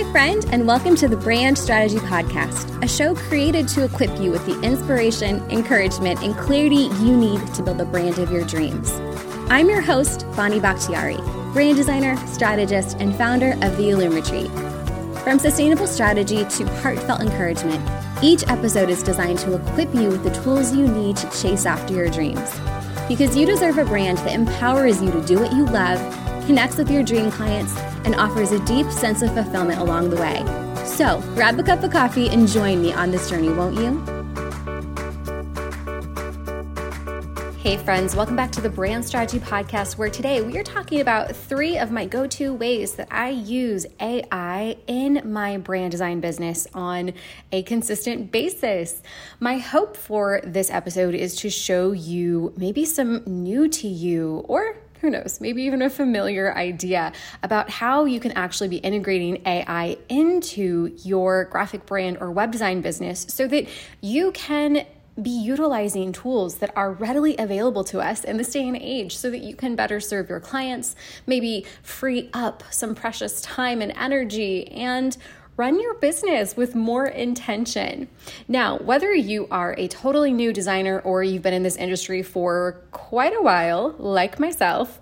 Hi, friend, and welcome to the Brand Strategy Podcast, a show created to equip you with the inspiration, encouragement, and clarity you need to build the brand of your dreams. I'm your host, Bonnie Bakhtiari, brand designer, strategist, and founder of the Illume Retreat. From sustainable strategy to heartfelt encouragement, each episode is designed to equip you with the tools you need to chase after your dreams. Because you deserve a brand that empowers you to do what you love, connects with your dream clients, and offers a deep sense of fulfillment along the way. So grab a cup of coffee and join me on this journey, won't you? Hey friends, welcome back to the Brand Strategy Podcast, where today we are talking about three of my go-to ways that I use AI in my brand design business on a consistent basis. My hope for this episode is to show you maybe some new to you, or who knows, maybe even a familiar idea about how you can actually be integrating AI into your graphic brand or web design business so that you can be utilizing tools that are readily available to us in this day and age so that you can better serve your clients, maybe free up some precious time and energy, and run your business with more intention. Now, whether you are a totally new designer or you've been in this industry for quite a while, like myself,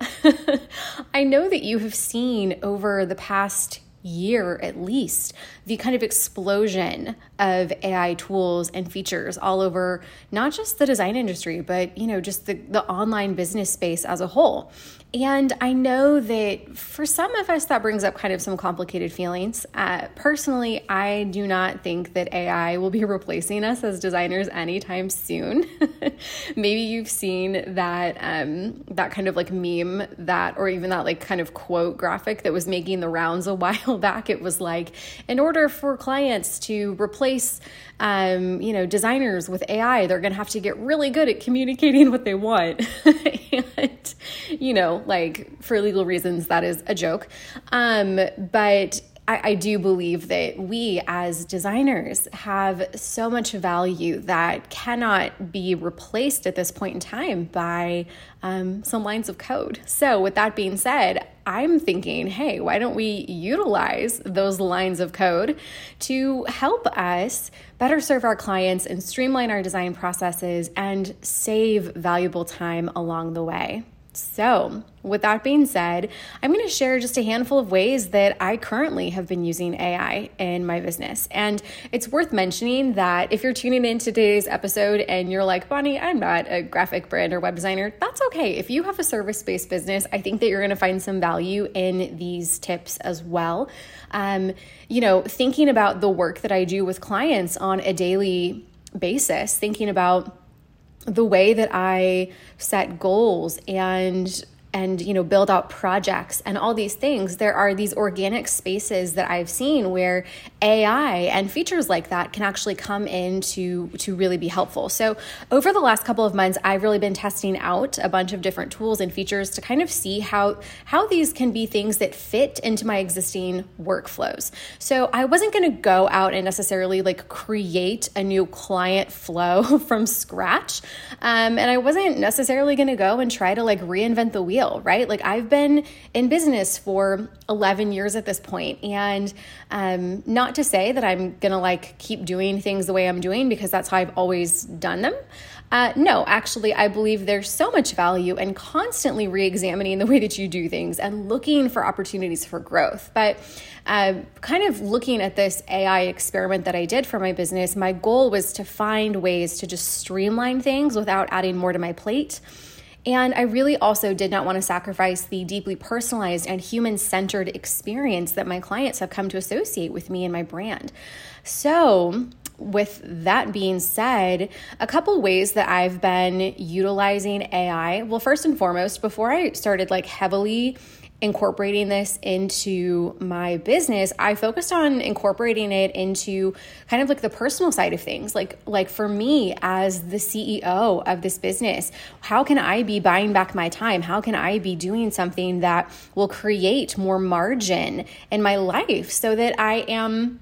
I know that you have seen over the past year at least the kind of explosion of AI tools and features all over not just the design industry, but just the online business space as a whole. And I know that for some of us that brings up kind of some complicated feelings. Personally, I do not think that AI will be replacing us as designers anytime soon. Maybe you've seen that that kind of like meme that, or even that like kind of quote graphic that was making the rounds a while back. It was like, in order for clients to replace designers with AI, they're going to have to get really good at communicating what they want. And like for legal reasons, that is a joke. But I do believe that we as designers have so much value that cannot be replaced at this point in time by some lines of code. So with that being said, I'm thinking, hey, why don't we utilize those lines of code to help us better serve our clients and streamline our design processes and save valuable time along the way? So with that being said, I'm going to share just a handful of ways that I currently have been using AI in my business. And it's worth mentioning that if you're tuning in today's episode and you're like, Bonnie, I'm not a graphic brand or web designer, that's okay. If you have a service-based business, I think that you're going to find some value in these tips as well. Thinking about the work that I do with clients on a daily basis, thinking about the way that I set goals and build out projects and all these things, there are these organic spaces that I've seen where AI and features like that can actually come in to really be helpful. So over the last couple of months, I've really been testing out a bunch of different tools and features to kind of see how these can be things that fit into my existing workflows. So I wasn't going to go out and necessarily like create a new client flow from scratch. And I wasn't necessarily going to go and try to like reinvent the wheel. Right? Like I've been in business for 11 years at this point. And not to say that I'm going to like keep doing things the way I'm doing because that's how I've always done them. No, actually, I believe there's so much value in constantly re-examining the way that you do things and looking for opportunities for growth. But kind of looking at this AI experiment that I did for my business, my goal was to find ways to just streamline things without adding more to my plate. And I really also did not want to sacrifice the deeply personalized and human-centered experience that my clients have come to associate with me and my brand. So with that being said, a couple ways that I've been utilizing AI, well, first and foremost, before I started like heavily incorporating this into my business, I focused on incorporating it into kind of like the personal side of things. Like for me as the CEO of this business, how can I be buying back my time? How can I be doing something that will create more margin in my life so that I am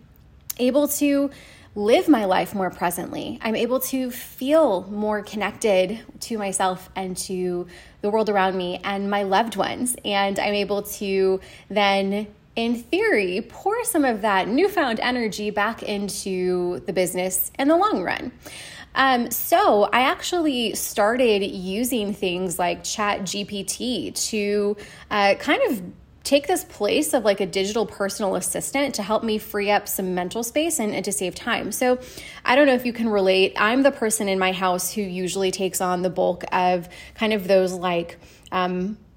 able to live my life more presently? I'm able to feel more connected to myself and to the world around me and my loved ones. And I'm able to then in theory, pour some of that newfound energy back into the business in the long run. So I actually started using things like ChatGPT to kind of take this place of like a digital personal assistant to help me free up some mental space and to save time. So I don't know if you can relate. I'm the person in my house who usually takes on the bulk of kind of those like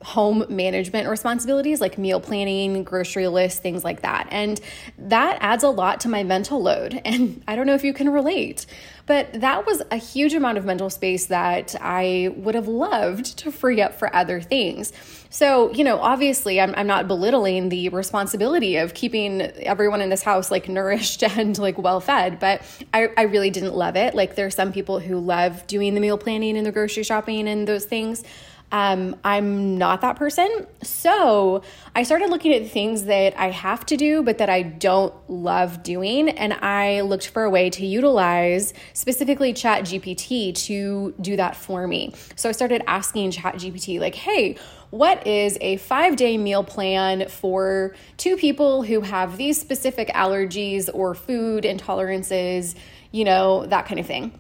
home management responsibilities, like meal planning, grocery lists, things like that. And that adds a lot to my mental load. And I don't know if you can relate, but that was a huge amount of mental space that I would have loved to free up for other things. So, you know, obviously I'm not belittling the responsibility of keeping everyone in this house like nourished and like well-fed, but I really didn't love it. Like there are some people who love doing the meal planning and the grocery shopping and those things. I'm not that person. So I started looking at things that I have to do, but that I don't love doing. And I looked for a way to utilize specifically ChatGPT to do that for me. So I started asking ChatGPT like, hey, what is a 5-day meal plan for 2 people who have these specific allergies or food intolerances, you know, that kind of thing.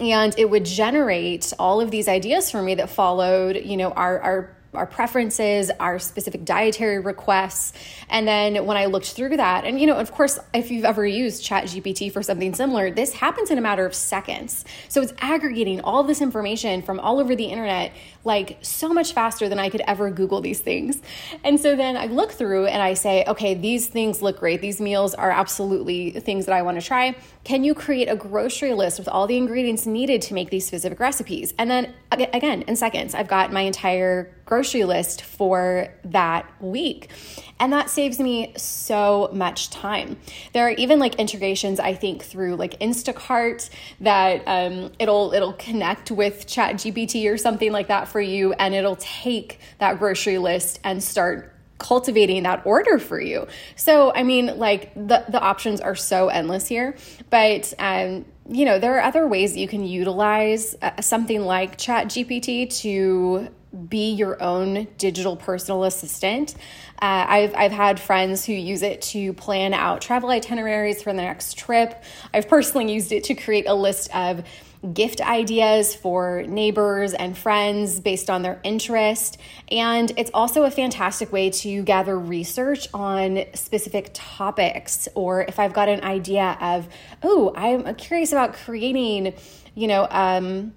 And it would generate all of these ideas for me that followed, you know, our preferences, our specific dietary requests. And then when I looked through that, and, you know, of course, if you've ever used ChatGPT for something similar, this happens in a matter of seconds. So it's aggregating all this information from all over the internet, like so much faster than I could ever Google these things. And so then I look through and I say, okay, these things look great. These meals are absolutely things that I want to try. Can you create a grocery list with all the ingredients needed to make these specific recipes? And then again, in seconds, I've got my entire grocery list for that week. And that saves me so much time. There are even like integrations, I think, through like Instacart that it'll connect with ChatGPT or something like that for you. And it'll take that grocery list and start cultivating that order for you. So, I mean, like the options are so endless here, but, you know, there are other ways that you can utilize something like ChatGPT to be your own digital personal assistant. I've had friends who use it to plan out travel itineraries for the next trip. I've personally used it to create a list of gift ideas for neighbors and friends based on their interest. And it's also a fantastic way to gather research on specific topics, or if I've got an idea of, oh, I'm curious about creating, you know, a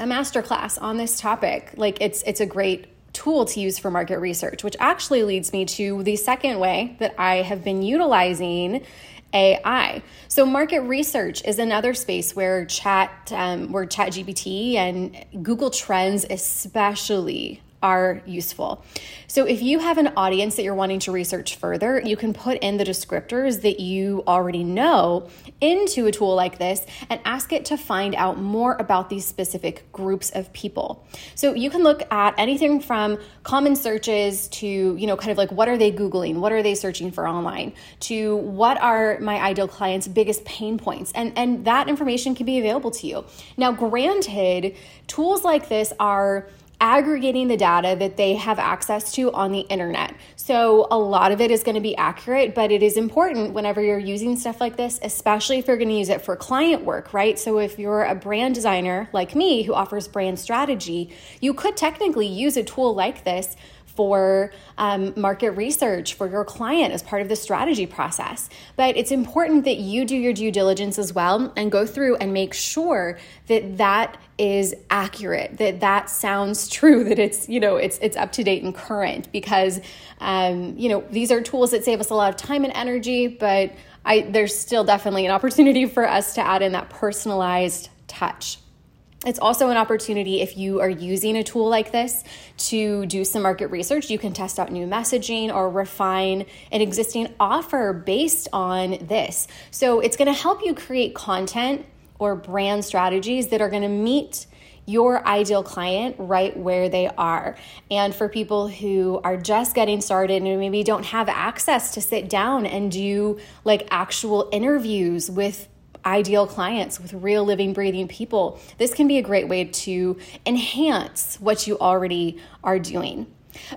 masterclass on this topic. Like it's a great tool to use for market research, which actually leads me to the second way that I have been utilizing AI. So market research is another space where ChatGPT and Google Trends especially are useful. So if you have an audience that you're wanting to research further, you can put in the descriptors that you already know into a tool like this and ask it to find out more about these specific groups of people. So you can look at anything from common searches to, you know, kind of like what are they Googling? What are they searching for online? To what are my ideal clients' biggest pain points? And that information can be available to you. Now, granted, tools like this are aggregating the data that they have access to on the internet. So a lot of it is going to be accurate, but it is important whenever you're using stuff like this, especially if you're going to use it for client work, right? So if you're a brand designer like me who offers brand strategy, you could technically use a tool like this for market research for your client as part of the strategy process. But it's important that you do your due diligence as well and go through and make sure that that is accurate, that that sounds true, that it's, you know, it's up to date and current, because, you know, these are tools that save us a lot of time and energy, but there's still definitely an opportunity for us to add in that personalized touch. It's also an opportunity if you are using a tool like this to do some market research. You can test out new messaging or refine an existing offer based on this. So it's going to help you create content or brand strategies that are going to meet your ideal client right where they are. And for people who are just getting started and maybe don't have access to sit down and do like actual interviews with ideal clients, with real living, breathing people, this can be a great way to enhance what you already are doing.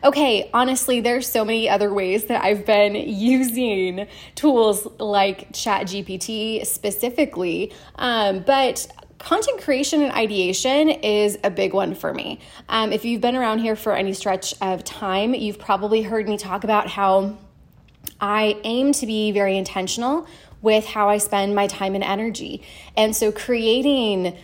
Okay, honestly, there's so many other ways that I've been using tools like ChatGPT specifically, but content creation and ideation is a big one for me. If you've been around here for any stretch of time, you've probably heard me talk about how I aim to be very intentional with how I spend my time and energy. And so creating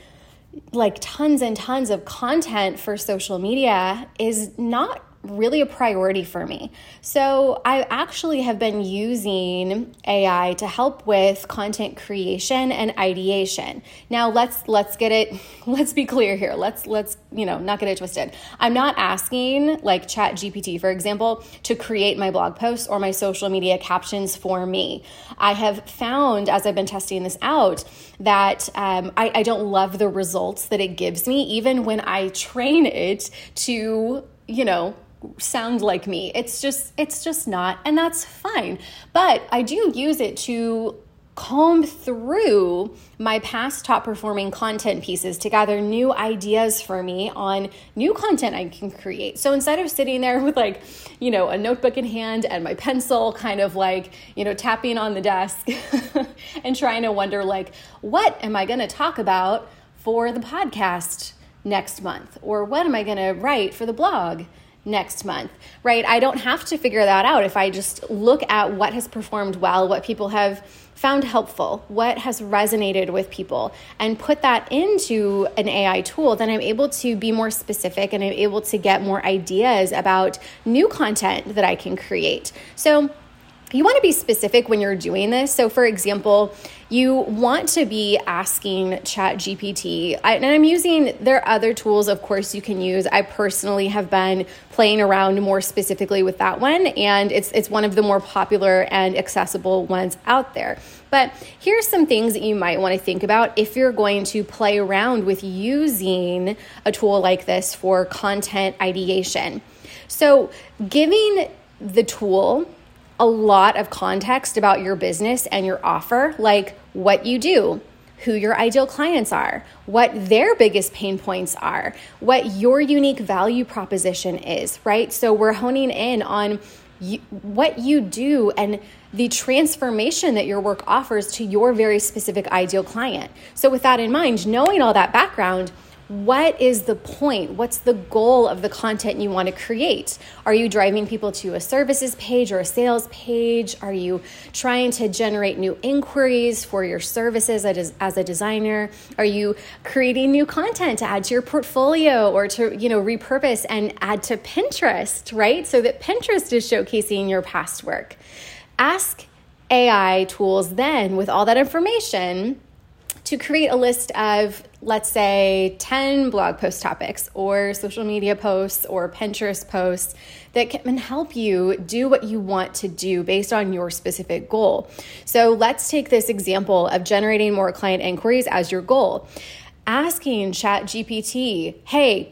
like tons and tons of content for social media is not really a priority for me. So I actually have been using AI to help with content creation and ideation. Now let's be clear here. Let's not get it twisted. I'm not asking like ChatGPT, for example, to create my blog posts or my social media captions for me. I have found as I've been testing this out that I don't love the results that it gives me, even when I train it to, sound like me. It's just not, and that's fine. But I do use it to comb through my past top performing content pieces to gather new ideas for me on new content I can create. So instead of sitting there with a notebook in hand and my pencil kind of tapping on the desk and trying to wonder what am I going to talk about for the podcast next month, or what am I going to write for the blog next month, right? I don't have to figure that out if I just look at what has performed well, what people have found helpful, what has resonated with people, and put that into an AI tool. Then I'm able to be more specific, and I'm able to get more ideas about new content that I can create. So you want to be specific when you're doing this. So for example, you want to be asking ChatGPT, and I'm using, there are other tools, of course, you can use. I personally have been playing around more specifically with that one, and it's one of the more popular and accessible ones out there. But here's some things that you might want to think about if you're going to play around with using a tool like this for content ideation. So giving the tool a lot of context about your business and your offer, like what you do, who your ideal clients are, what their biggest pain points are, what your unique value proposition is, right? So we're honing in on what you do and the transformation that your work offers to your very specific ideal client. So with that in mind, knowing all that background, what is the point? What's the goal of the content you want to create? Are you driving people to a services page or a sales page? Are you trying to generate new inquiries for your services as a designer? Are you creating new content to add to your portfolio or to, repurpose and add to Pinterest, right? So that Pinterest is showcasing your past work. Ask AI tools then with all that information to create a list of, let's say, 10 blog post topics or social media posts or Pinterest posts that can help you do what you want to do based on your specific goal. So let's take this example of generating more client inquiries as your goal. Asking ChatGPT, hey,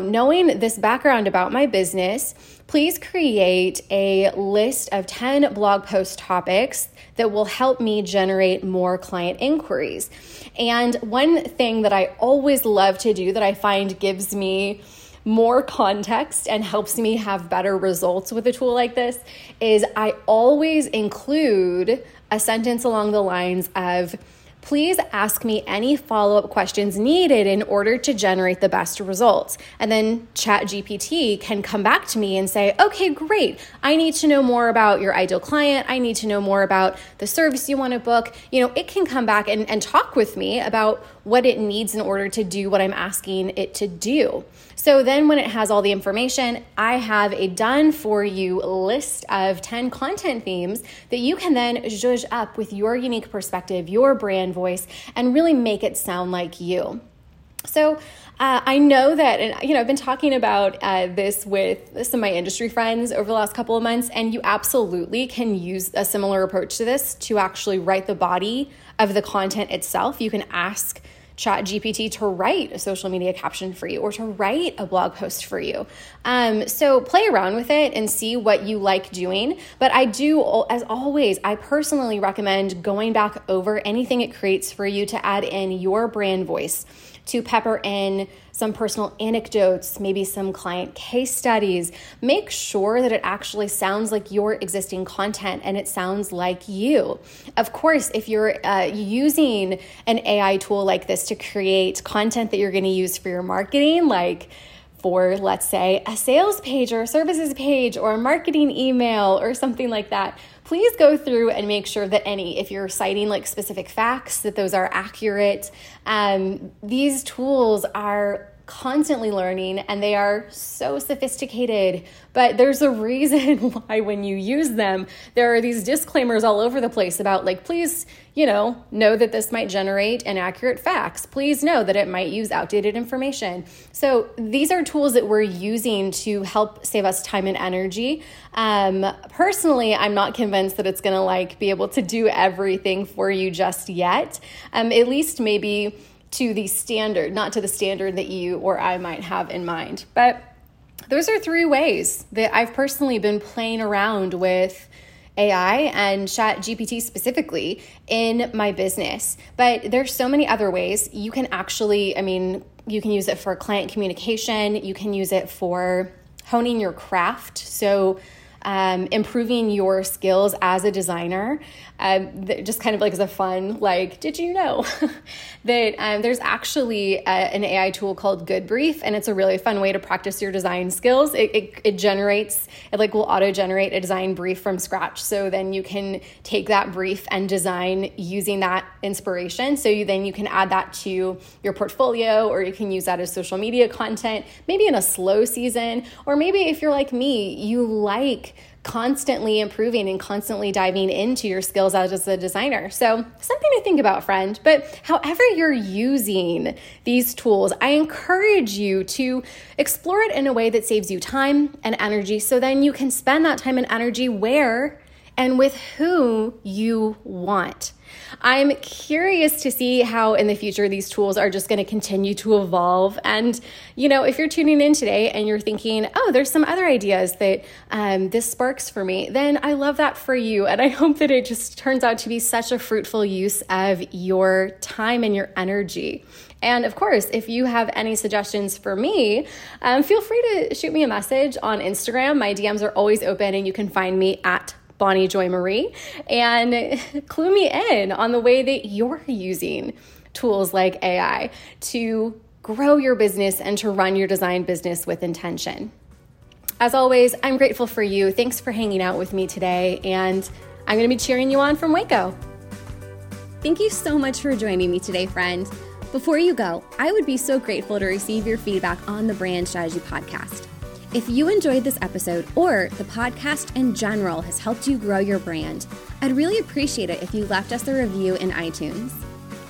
knowing this background about my business, please create a list of 10 blog post topics that will help me generate more client inquiries. And one thing that I always love to do that I find gives me more context and helps me have better results with a tool like this is I always include a sentence along the lines of, please ask me any follow-up questions needed in order to generate the best results. And then ChatGPT can come back to me and say, okay, great. I need to know more about your ideal client. I need to know more about the service you want to book. It can come back and talk with me about what it needs in order to do what I'm asking it to do. So then when it has all the information, I have a done for you list of 10 content themes that you can then zhuzh up with your unique perspective, your brand voice, and really make it sound like you. So I know that, I've been talking about this with some of my industry friends over the last couple of months, and you absolutely can use a similar approach to this to actually write the body of the content itself. You can ask ChatGPT to write a social media caption for you or to write a blog post for you. So play around with it and see what you like doing. But I do, as always, I personally recommend going back over anything it creates for you to add in your brand voice, to pepper in some personal anecdotes, maybe some client case studies. Make sure that it actually sounds like your existing content and it sounds like you. Of course, if you're using an AI tool like this to create content that you're going to use for your marketing, like for, let's say, a sales page or a services page or a marketing email or something like that, please go through and make sure that if you're citing like specific facts, that those are accurate. These tools are constantly learning and they are so sophisticated, but there's a reason why when you use them, there are these disclaimers all over the place about like, please, know that this might generate inaccurate facts. Please know that it might use outdated information. So these are tools that we're using to help save us time and energy. Personally, I'm not convinced that it's going to be able to do everything for you just yet. At least maybe to the standard, not to the standard that you or I might have in mind. But those are three ways that I've personally been playing around with AI and ChatGPT specifically in my business. But there's so many other ways you can you can use it for client communication. You can use it for honing your craft. So improving your skills as a designer, just kind of as a fun, did you know that there's actually an AI tool called Good Brief, and it's a really fun way to practice your design skills. It will auto-generate a design brief from scratch. So then you can take that brief and design using that inspiration. So you can add that to your portfolio, or you can use that as social media content, maybe in a slow season, or maybe if you're like me, you like constantly improving and constantly diving into your skills as a designer. So something to think about, friend. But however you're using these tools, I encourage you to explore it in a way that saves you time and energy, so then you can spend that time and energy where and with who you want. I'm curious to see how in the future these tools are just going to continue to evolve. And, if you're tuning in today and you're thinking, oh, there's some other ideas that this sparks for me, then I love that for you. And I hope that it just turns out to be such a fruitful use of your time and your energy. And of course, if you have any suggestions for me, feel free to shoot me a message on Instagram. My DMs are always open and you can find me at Bonnie Joy Marie, and clue me in on the way that you're using tools like AI to grow your business and to run your design business with intention. As always, I'm grateful for you. Thanks for hanging out with me today, and I'm going to be cheering you on from Waco. Thank you so much for joining me today, friend. Before you go, I would be so grateful to receive your feedback on the Brand Strategy Podcast. If you enjoyed this episode or the podcast in general has helped you grow your brand, I'd really appreciate it if you left us a review in iTunes.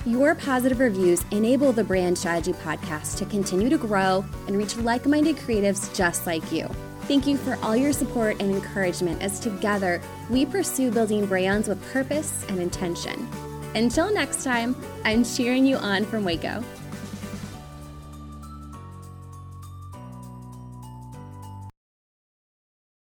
Your positive reviews enable the Brand Strategy Podcast to continue to grow and reach like-minded creatives just like you. Thank you for all your support and encouragement as together we pursue building brands with purpose and intention. Until next time, I'm cheering you on from Waco.